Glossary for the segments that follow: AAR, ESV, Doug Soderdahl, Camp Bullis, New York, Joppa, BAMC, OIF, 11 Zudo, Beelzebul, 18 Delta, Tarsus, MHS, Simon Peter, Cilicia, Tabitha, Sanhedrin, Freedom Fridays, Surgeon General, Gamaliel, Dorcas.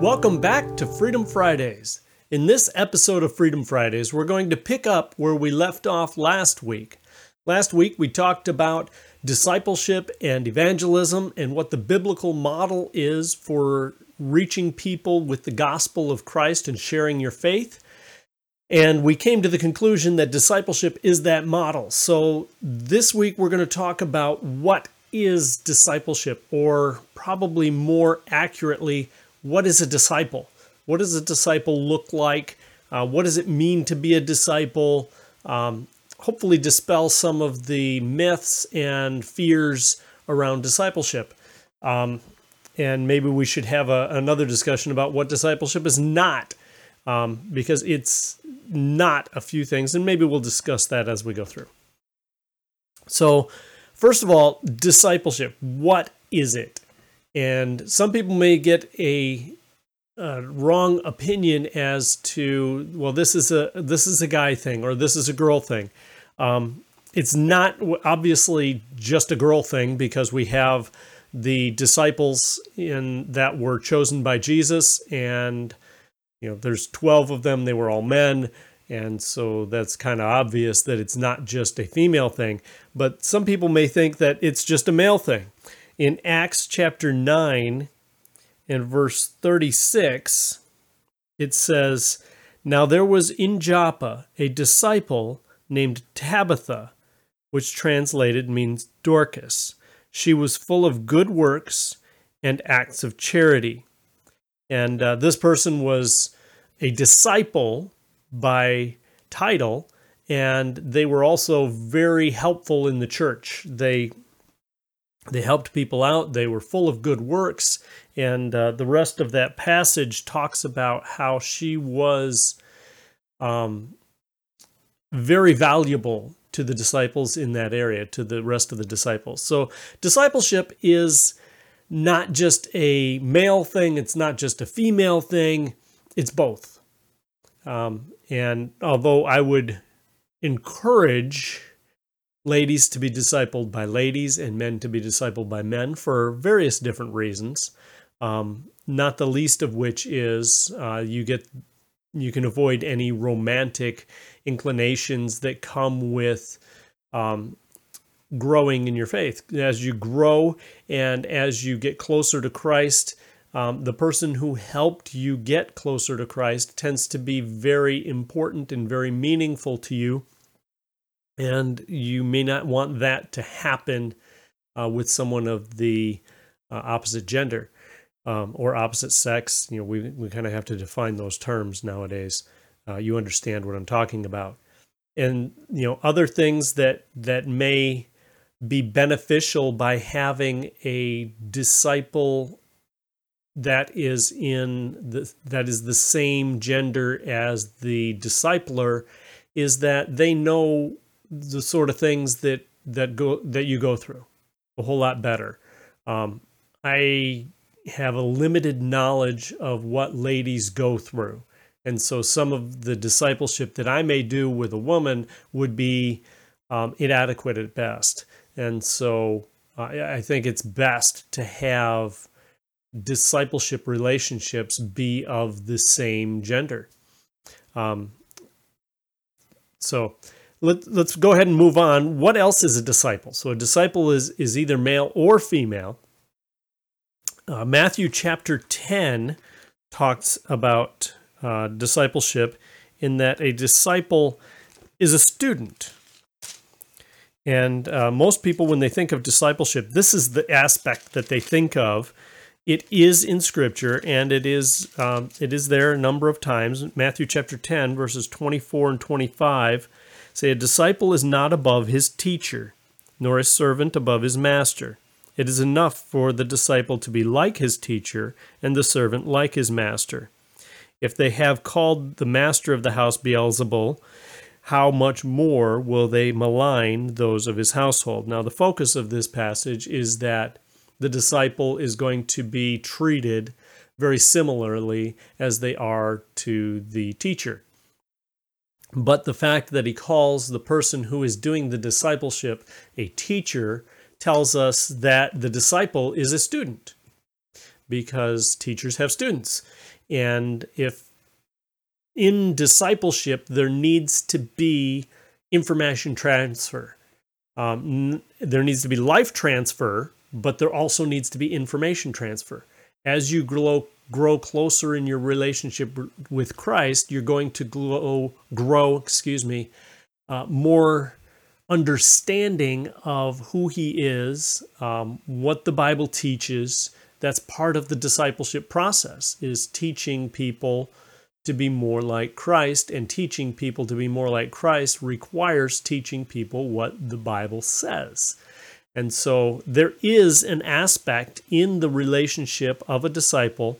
Welcome back to Freedom Fridays. In this episode of Freedom Fridays, we're going to pick up where we left off last week. Last week, we talked about discipleship and evangelism and what the biblical model is for reaching people with the gospel of Christ and sharing your faith. And we came to the conclusion that discipleship is that model. So this week, we're going to talk about what is discipleship, or probably more accurately, what is a disciple? What does a disciple look like? What does it mean to be a disciple? Hopefully dispel some of the myths and fears around discipleship. And maybe we should have another discussion about what discipleship is not, because it's not a few things, and maybe we'll discuss that as we go through. So, first of all, discipleship. What is it? And some people may get a wrong opinion as to, well, this is a guy thing or this is a girl thing. It's not obviously just a girl thing, because we have the disciples in that were chosen by Jesus, and there's 12 of them. They were all men. And so that's kind of obvious that it's not just a female thing. But some people may think that it's just a male thing. In Acts chapter 9 and verse 36, it says, "Now there was in Joppa a disciple named Tabitha," which translated means Dorcas. "She was full of good works and acts of charity." And this person was a disciple by title, and they were also very helpful in the church. They helped people out. They were full of good works, and the rest of that passage talks about how she was very valuable to the disciples in that area, to the rest of the disciples. So discipleship is not just a male thing. It's not just a female thing. It's both. And although I would encourage ladies to be discipled by ladies and men to be discipled by men for various different reasons, not the least of which is you can avoid any romantic inclinations that come with growing in your faith. As you grow and as you get closer to Christ, the person who helped you get closer to Christ tends to be very important and very meaningful to you. And you may not want that to happen with someone of the opposite gender or opposite sex. We kind of have to define those terms nowadays. You understand what I'm talking about. And, other things that may be beneficial by having a disciple that is the same gender as the discipler is that they know the sort of things that you go through a whole lot better. I have a limited knowledge of what ladies go through, and so some of the discipleship that I may do with a woman would be inadequate at best. And so I think it's best to have discipleship relationships be of the same gender. So let's go ahead and move on. What else is a disciple? So a disciple is either male or female. Matthew chapter 10 talks about discipleship in that a disciple is a student. And most people, when they think of discipleship, this is the aspect that they think of. It is in Scripture, and it is there a number of times. Matthew chapter 10, verses 24 and 25 say, "A disciple is not above his teacher, nor a servant above his master. It is enough for the disciple to be like his teacher, and the servant like his master. If they have called the master of the house Beelzebul, how much more will they malign those of his household?" Now, the focus of this passage is that the disciple is going to be treated very similarly as they are to the teacher. But the fact that he calls the person who is doing the discipleship a teacher tells us that the disciple is a student. because teachers have students. And if in discipleship, there needs to be information transfer. There needs to be life transfer, but there also needs to be information transfer. As you grow closer in your relationship with Christ, you're going to grow more understanding of who he is, what the Bible teaches. That's part of the discipleship process, is teaching people to be more like Christ, and teaching people to be more like Christ requires teaching people what the Bible says. And so there is an aspect in the relationship of a disciple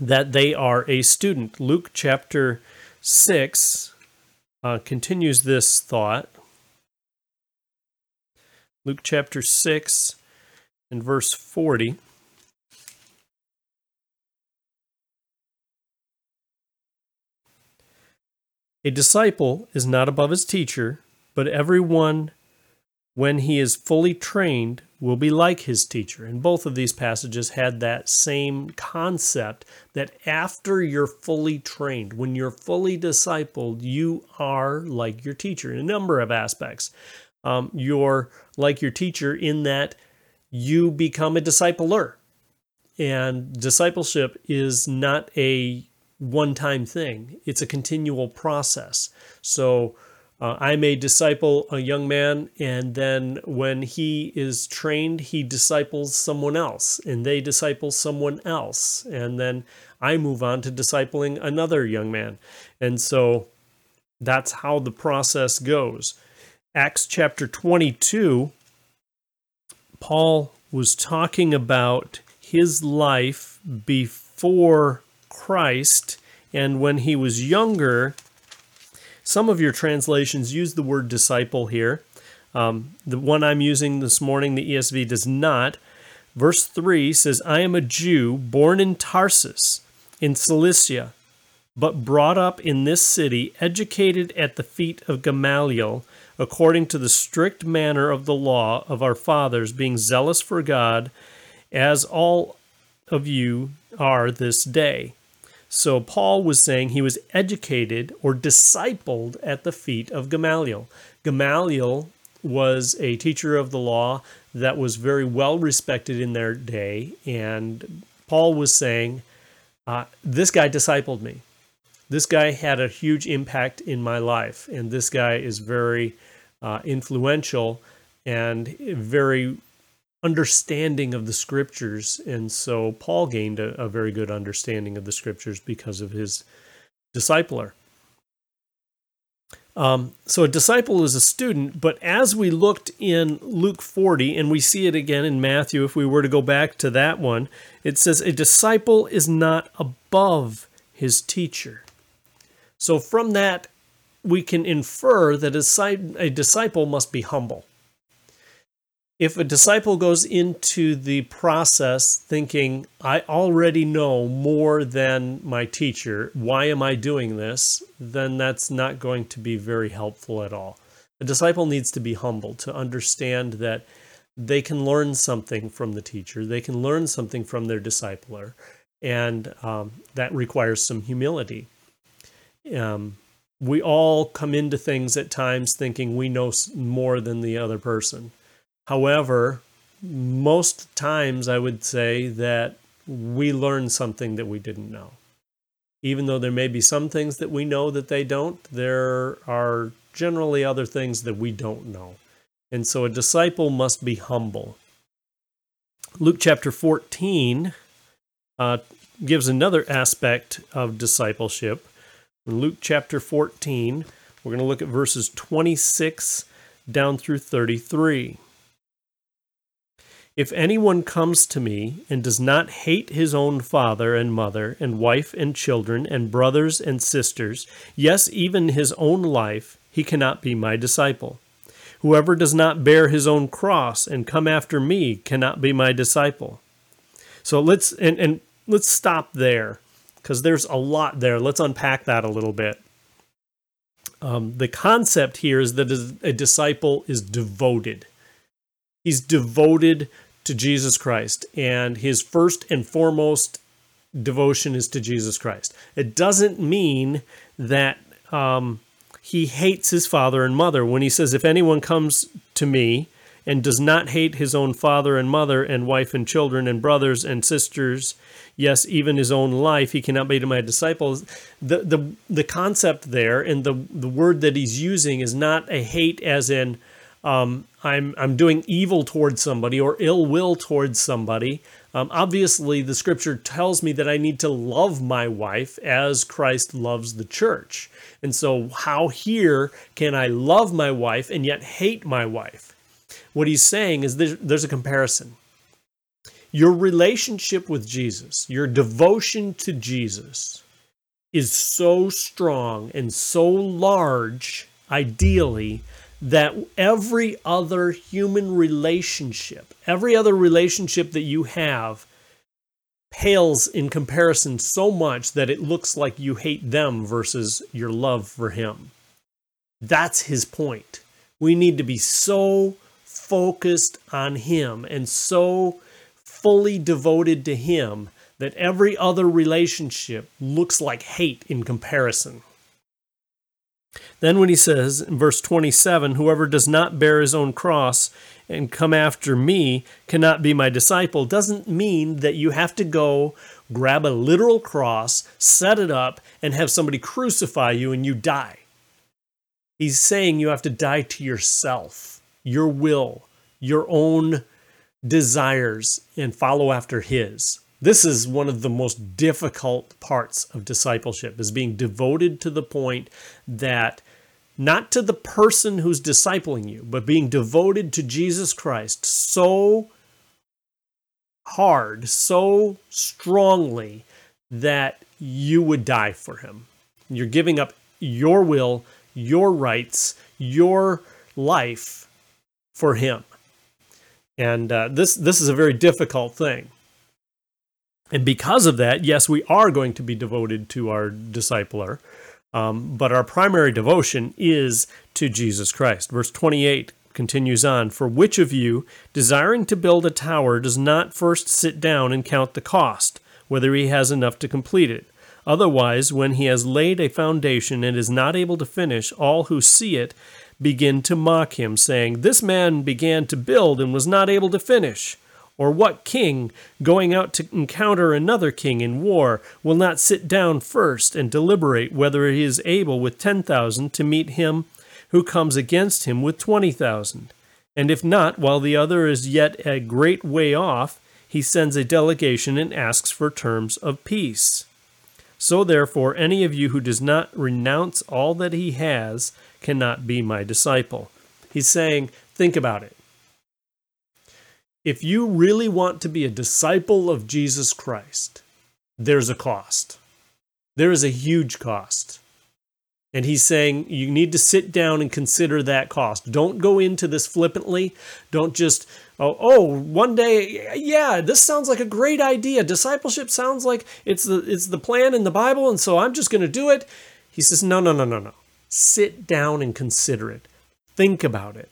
that they are a student. Luke chapter 6 continues this thought. Luke chapter 6 and verse 40. A disciple is not above his teacher, but everyone, when he is fully trained, will be like his teacher. And both of these passages had that same concept, that after you're fully trained, when you're fully discipled, you are like your teacher in a number of aspects. You're like your teacher in that you become a discipler. And discipleship is not a one-time thing. It's a continual process. So I may disciple a young man, and then when he is trained, he disciples someone else, and they disciple someone else. And then I move on to discipling another young man. And so that's how the process goes. Acts chapter 22, Paul was talking about his life before Christ, and when he was younger. Some of your translations use the word disciple here. The one I'm using this morning, the ESV, does not. Verse 3 says, I am a Jew born in Tarsus in Cilicia, but brought up in this city, educated at the feet of Gamaliel, according to the strict manner of the law of our fathers, being zealous for God, as all of you are this day. So Paul was saying he was educated or discipled at the feet of Gamaliel. Gamaliel was a teacher of the law that was very well respected in their day. And Paul was saying, this guy discipled me. This guy had a huge impact in my life. And this guy is very influential and very understanding of the scriptures. And so Paul gained a very good understanding of the scriptures because of his discipler. So a disciple is a student, but as we looked in Luke 40, and we see it again in Matthew, if we were to go back to that one, it says a disciple is not above his teacher. So from that, we can infer that a disciple must be humble. If a disciple goes into the process thinking, I already know more than my teacher, why am I doing this? Then that's not going to be very helpful at all. A disciple needs to be humble, to understand that they can learn something from the teacher. They can learn something from their discipler. And that requires some humility. We all come into things at times thinking we know more than the other person. However, most times I would say that we learn something that we didn't know. Even though there may be some things that we know that they don't, there are generally other things that we don't know. And so a disciple must be humble. Luke chapter 14 gives another aspect of discipleship. In Luke chapter 14, we're going to look at verses 26 down through 33. If anyone comes to me and does not hate his own father and mother and wife and children and brothers and sisters, yes, even his own life, he cannot be my disciple. Whoever does not bear his own cross and come after me cannot be my disciple. So let's stop there, because there's a lot there. Let's unpack that a little bit. The concept here is that a disciple is devoted. He's devoted to Jesus Christ, and his first and foremost devotion is to Jesus Christ. It doesn't mean that he hates his father and mother. When he says, if anyone comes to me and does not hate his own father and mother and wife and children and brothers and sisters, yes, even his own life, he cannot be my disciple. The concept there and the word that he's using is not a hate as in I'm doing evil towards somebody or ill will towards somebody. Obviously, the scripture tells me that I need to love my wife as Christ loves the church. And so how here can I love my wife and yet hate my wife? What he's saying is there's a comparison. Your relationship with Jesus, your devotion to Jesus is so strong and so large, ideally, that every other relationship that you have pales in comparison so much that it looks like you hate them versus your love for him. That's his point. We need to be so focused on him and so fully devoted to him that every other relationship looks like hate in comparison. Then when he says in verse 27, whoever does not bear his own cross and come after me cannot be my disciple, doesn't mean that you have to go grab a literal cross, set it up, and have somebody crucify you and you die. He's saying you have to die to yourself, your will, your own desires, and follow after his. This is one of the most difficult parts of discipleship, is being devoted to the point that not to the person who's discipling you, but being devoted to Jesus Christ so hard, so strongly that you would die for him. You're giving up your will, your rights, your life for him. And this is a very difficult thing. And because of that, yes, we are going to be devoted to our discipler, but our primary devotion is to Jesus Christ. Verse 28 continues on, for which of you, desiring to build a tower, does not first sit down and count the cost, whether he has enough to complete it? Otherwise, when he has laid a foundation and is not able to finish, all who see it begin to mock him, saying, this man began to build and was not able to finish. Or what king, going out to encounter another king in war, will not sit down first and deliberate whether he is able with 10,000 to meet him who comes against him with 20,000? And if not, while the other is yet a great way off, he sends a delegation and asks for terms of peace. So therefore, any of you who does not renounce all that he has cannot be my disciple. He's saying, think about it. If you really want to be a disciple of Jesus Christ, there's a cost. There is a huge cost. And he's saying you need to sit down and consider that cost. Don't go into this flippantly. Don't just, one day, yeah, this sounds like a great idea. Discipleship sounds like it's the plan in the Bible, and so I'm just going to do it. He says, no. Sit down and consider it. Think about it.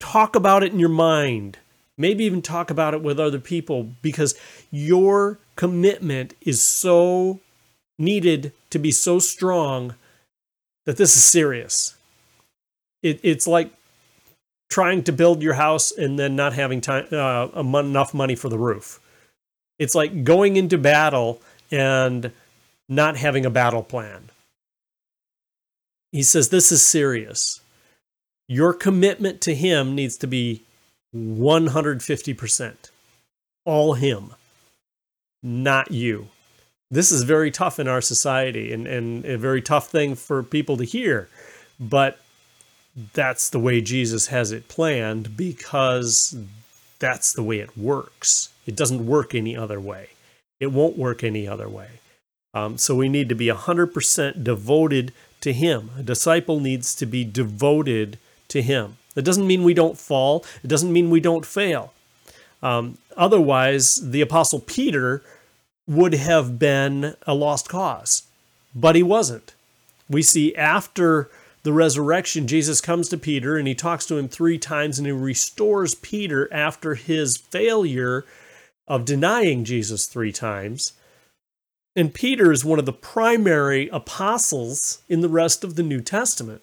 Talk about it in your mind. Maybe even talk about it with other people, because your commitment is so needed to be so strong that this is serious. It's like trying to build your house and then not having time, enough money for the roof. It's like going into battle and not having a battle plan. He says, this is serious. Your commitment to him needs to be 150%. All him, not you. This is very tough in our society and a very tough thing for people to hear. But that's the way Jesus has it planned, because that's the way it works. It doesn't work any other way. It won't work any other way. So we need to be 100% devoted to him. A disciple needs to be devoted to him. That doesn't mean we don't fall. It doesn't mean we don't fail. Otherwise, the Apostle Peter would have been a lost cause, but he wasn't. We see after the resurrection, Jesus comes to Peter and he talks to him three times and he restores Peter after his failure of denying Jesus three times. And Peter is one of the primary apostles in the rest of the New Testament.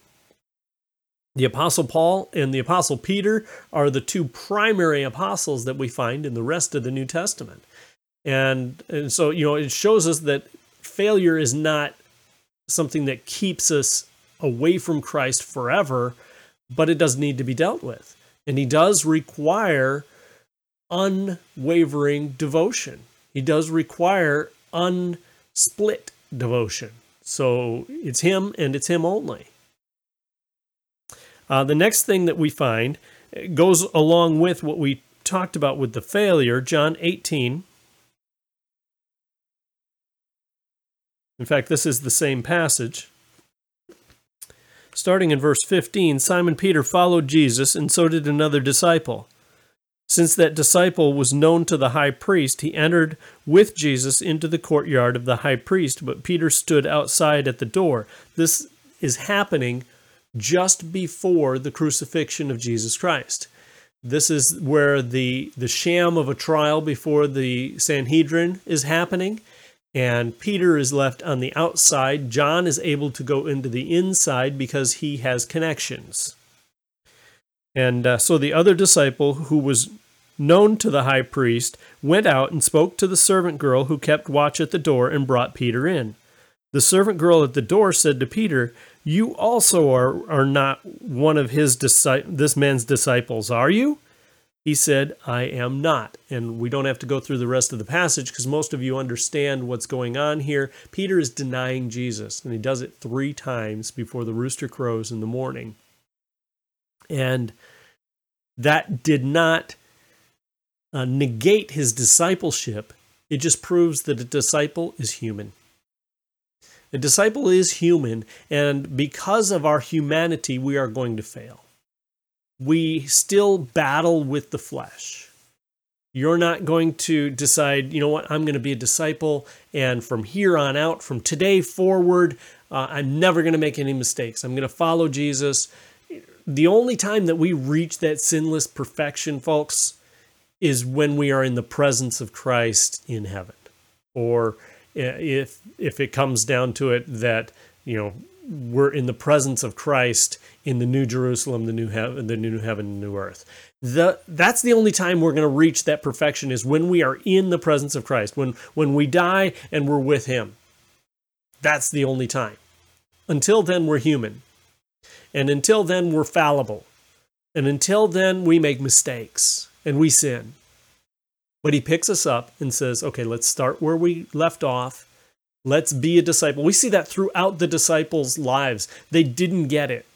The Apostle Paul and the Apostle Peter are the two primary apostles that we find in the rest of the New Testament. And so, you know, it shows us that failure is not something that keeps us away from Christ forever, but it does need to be dealt with. And he does require unwavering devotion. He does require unsplit devotion. So it's him and it's him only. The next thing that we find goes along with what we talked about with the failure, John 18. In fact, this is the same passage. Starting in verse 15, Simon Peter followed Jesus, and so did another disciple. Since that disciple was known to the high priest, he entered with Jesus into the courtyard of the high priest, but Peter stood outside at the door. This is happening just before the crucifixion of Jesus Christ. This is where the sham of a trial before the Sanhedrin is happening, and Peter is left on the outside. John is able to go into the inside because he has connections. And so the other disciple, who was known to the high priest, went out and spoke to the servant girl who kept watch at the door and brought Peter in. The servant girl at the door said to Peter, "You also are not one of this man's disciples, are you?" He said, "I am not." And we don't have to go through the rest of the passage because most of you understand what's going on here. Peter is denying Jesus, and he does it three times before the rooster crows in the morning. And that did not negate his discipleship. It just proves that a disciple is human. A disciple is human, and because of our humanity, we are going to fail. We still battle with the flesh. You're not going to decide, you know what, I'm going to be a disciple, and from here on out, from today forward, I'm never going to make any mistakes. I'm going to follow Jesus. The only time that we reach that sinless perfection, folks, is when we are in the presence of Christ in heaven, or if it comes down to it that, you know, we're in the presence of Christ in the New Jerusalem, the new heaven, and new earth. That's the only time we're going to reach that perfection, is when we are in the presence of Christ, when we die and we're with him. That's the only time. Until then, we're human. And until then, we're fallible. And until then, we make mistakes and we sin. But he picks us up and says, okay, let's start where we left off. Let's be a disciple. We see that throughout the disciples' lives. They didn't get it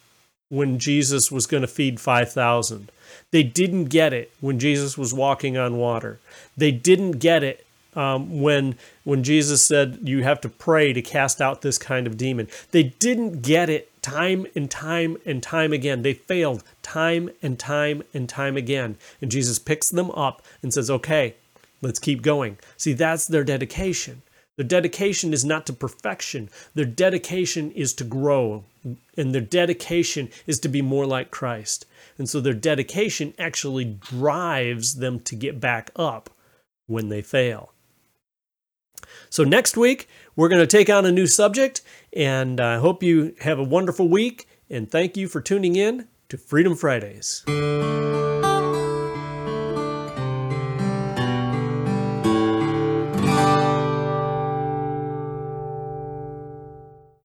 when Jesus was going to feed 5,000. They didn't get it when Jesus was walking on water. They didn't get it when Jesus said, you have to pray to cast out this kind of demon. They didn't get it time and time and time again. They failed time and time and time again. And Jesus picks them up and says, okay, let's keep going. See, that's their dedication. Their dedication is not to perfection. Their dedication is to grow. And their dedication is to be more like Christ. And so their dedication actually drives them to get back up when they fail. So next week, we're going to take on a new subject, and I hope you have a wonderful week, and thank you for tuning in to Freedom Fridays.